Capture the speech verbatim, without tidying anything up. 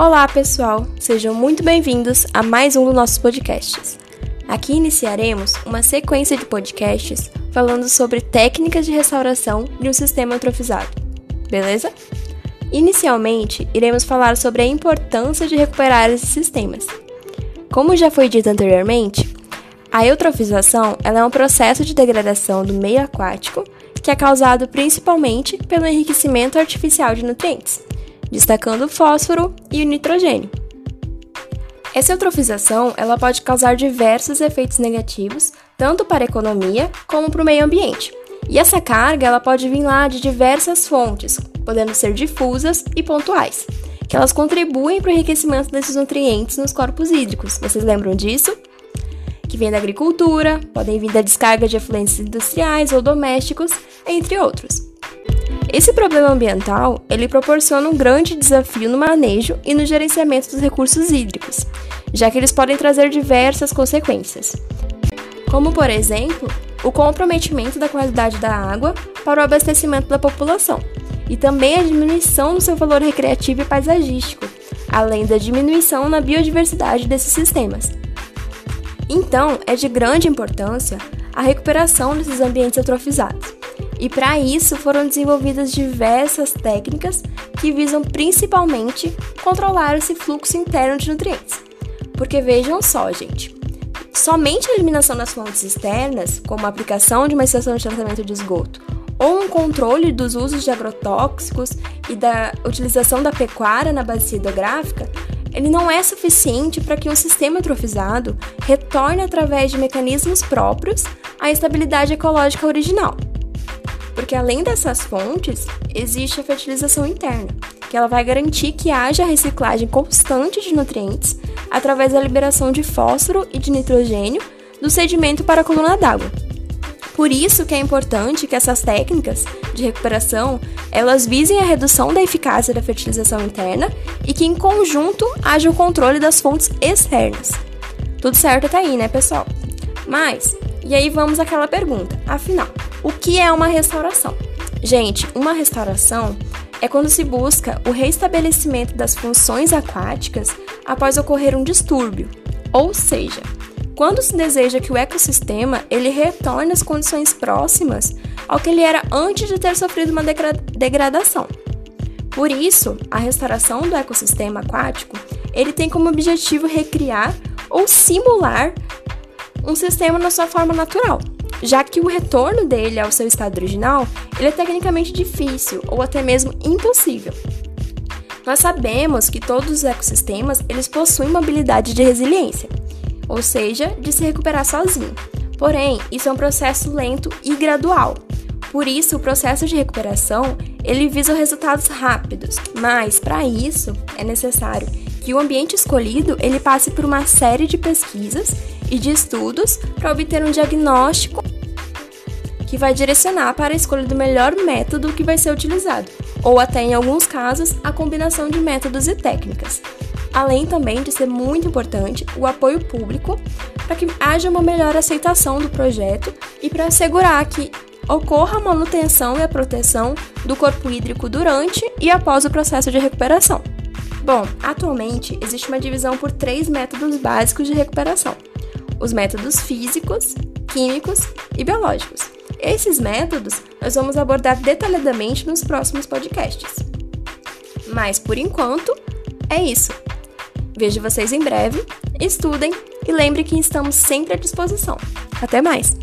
Olá pessoal, sejam muito bem-vindos a mais um dos nossos podcasts. Aqui iniciaremos uma sequência de podcasts falando sobre técnicas de restauração de um sistema atrofizado, beleza? Inicialmente, iremos falar sobre a importância de recuperar esses sistemas. Como já foi dito anteriormente, a eutrofização ela é um processo de degradação do meio aquático que é causado principalmente pelo enriquecimento artificial de nutrientes, destacando o fósforo e o nitrogênio. Essa eutrofização ela pode causar diversos efeitos negativos, tanto para a economia como para o meio ambiente. E essa carga ela pode vir lá de diversas fontes, podendo ser difusas e pontuais, que elas contribuem para o enriquecimento desses nutrientes nos corpos hídricos. Vocês lembram disso? Que vem da agricultura, podem vir da descarga de efluentes industriais ou domésticos, entre outros. Esse problema ambiental, ele proporciona um grande desafio no manejo e no gerenciamento dos recursos hídricos, já que eles podem trazer diversas consequências, como, por exemplo, o comprometimento da qualidade da água para o abastecimento da população e também a diminuição do seu valor recreativo e paisagístico, além da diminuição na biodiversidade desses sistemas. Então, é de grande importância a recuperação desses ambientes eutrofizados. E para isso foram desenvolvidas diversas técnicas que visam principalmente controlar esse fluxo interno de nutrientes. Porque vejam só, gente, somente a eliminação das fontes externas, como a aplicação de uma estação de tratamento de esgoto, ou um controle dos usos de agrotóxicos e da utilização da pecuária na bacia hidrográfica, ele não é suficiente para que um sistema eutrofizado retorne através de mecanismos próprios à estabilidade ecológica original. Porque além dessas fontes, existe a fertilização interna, que ela vai garantir que haja a reciclagem constante de nutrientes através da liberação de fósforo e de nitrogênio do sedimento para a coluna d'água. Por isso que é importante que essas técnicas de recuperação, elas visem a redução da eficácia da fertilização interna e que em conjunto haja o controle das fontes externas. Tudo certo até aí, né, pessoal? Mas, e aí vamos àquela pergunta, afinal, o que é uma restauração? Gente, uma restauração é quando se busca o restabelecimento das funções aquáticas após ocorrer um distúrbio, ou seja, quando se deseja que o ecossistema ele retorne às condições próximas ao que ele era antes de ter sofrido uma degradação. Por isso, a restauração do ecossistema aquático ele tem como objetivo recriar ou simular um sistema na sua forma natural, já que o retorno dele ao seu estado original ele é tecnicamente difícil ou até mesmo impossível. Nós sabemos que todos os ecossistemas eles possuem uma habilidade de resiliência, ou seja, de se recuperar sozinho. Porém, isso é um processo lento e gradual. Por isso, o processo de recuperação, ele visa resultados rápidos, mas para isso é necessário que o ambiente escolhido, ele passe por uma série de pesquisas e de estudos para obter um diagnóstico que vai direcionar para a escolha do melhor método que vai ser utilizado, ou até em alguns casos, a combinação de métodos e técnicas. Além também de ser muito importante o apoio público para que haja uma melhor aceitação do projeto e para assegurar que ocorra a manutenção e a proteção do corpo hídrico durante e após o processo de recuperação. Bom, atualmente existe uma divisão por três métodos básicos de recuperação: os métodos físicos, químicos e biológicos. Esses métodos nós vamos abordar detalhadamente nos próximos podcasts. Mas, por enquanto, é isso. Vejo vocês em breve, estudem e lembrem que estamos sempre à disposição. Até mais!